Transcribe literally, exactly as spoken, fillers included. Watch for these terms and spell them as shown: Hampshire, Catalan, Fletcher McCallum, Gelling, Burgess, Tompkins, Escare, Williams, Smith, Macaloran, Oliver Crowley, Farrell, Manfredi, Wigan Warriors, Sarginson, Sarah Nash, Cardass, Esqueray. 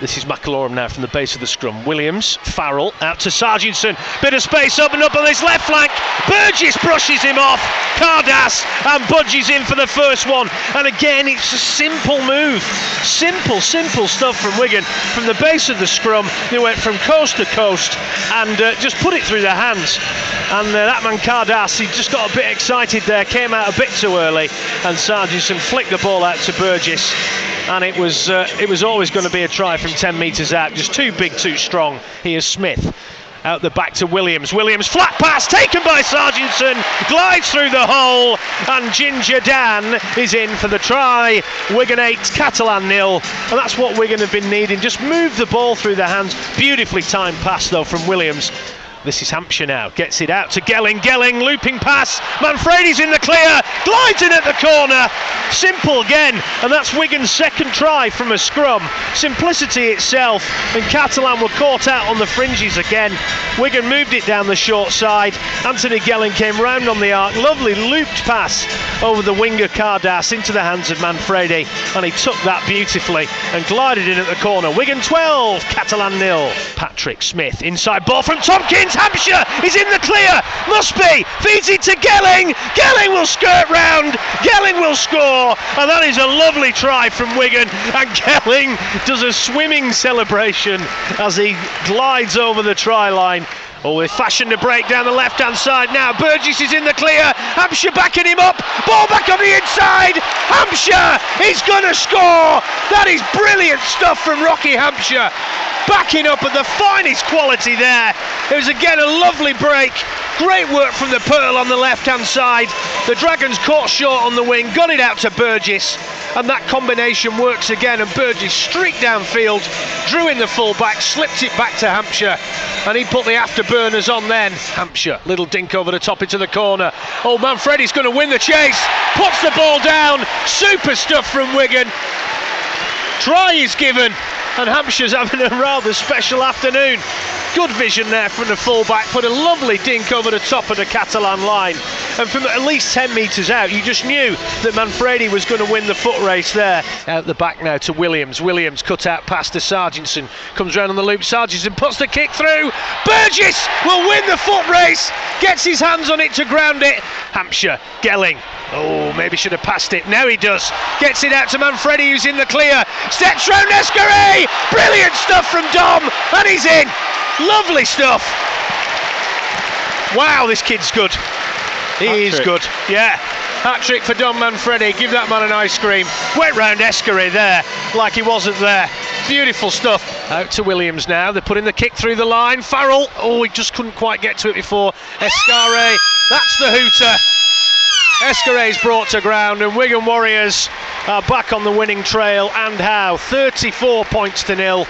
This is Macaloran now from the base of the scrum. Williams, Farrell, out to Sarginson. Bit of space opened up on his left flank. Burgess brushes him off. Cardass and budges in for the first one. And again, it's a simple move. Simple, simple stuff from Wigan. From the base of the scrum, they went from coast to coast and uh, just put it through their hands. And uh, that man Cardass, he just got a bit excited there. Came out a bit too early. And Sarginson flicked the ball out to Burgess. And it was uh, it was always going to be a try from ten metres out. Just too big, too strong. Here's Smith. Out the back to Williams. Williams, flat pass taken by Sarginson. Glides through the hole. And Ginger Dan is in for the try. Wigan eight, Catalan nil. And that's what Wigan have been needing. Just move the ball through their hands. Beautifully timed pass, though, from Williams. This is Hampshire now, gets it out to Gelling, Gelling, looping pass, Manfredi's in the clear, glides in at the corner, simple again, and that's Wigan's second try from a scrum, simplicity itself, and Catalan were caught out on the fringes again. Wigan moved it down the short side, Anthony Gelling came round on the arc, lovely looped pass over the winger Cardass into the hands of Manfredi, and he took that beautifully and glided in at the corner. Wigan twelve, Catalan nil. Patrick Smith, inside ball from Tompkins. Hampshire is in the clear, must be, feeds it to Gelling, Gelling will skirt round, Gelling will score, and that is a lovely try from Wigan, and Gelling does a swimming celebration as he glides over the try line. Oh, they fashioned a break down the left-hand side now. Burgess is in the clear. Hampshire backing him up. Ball back on the inside. Hampshire is going to score. That is brilliant stuff from Rocky Hampshire. Backing up at the finest quality there. It was again a lovely break. Great work from the Pearl on the left-hand side. The Dragons caught short on the wing, got it out to Burgess, and that combination works again, and Burgess streaked downfield, drew in the full-back, slipped it back to Hampshire, and he put the afterburners on then. Hampshire, little dink over the top into the corner. Oh, Manfredi's going to win the chase, puts the ball down. Super stuff from Wigan. Try is given, and Hampshire's having a rather special afternoon. Good vision there from the fullback, put a lovely dink over the top of the Catalan line, and from at least ten metres out you just knew that Manfredi was going to win the foot race there. Out the back now to Williams, Williams cut out past to Sarginson, comes round on the loop, Sarginson puts the kick through, Burgess will win the foot race, gets his hands on it to ground it. Hampshire, Gelling, oh maybe should have passed it, now he does, gets it out to Manfredi who's in the clear, steps round Esqueray, brilliant stuff from Dom, and he's in. Lovely stuff. Wow, this kid's good. He Hat is trick. Good. Yeah. Hat trick for Don Manfredi. Give that man an ice cream. Went round Esqueray there like he wasn't there. Beautiful stuff. Out to Williams now. They're putting the kick through the line. Farrell. Oh, he just couldn't quite get to it before. Escare. That's the hooter. Escaray's brought to ground, and Wigan Warriors are back on the winning trail. And how? thirty-four points to nil.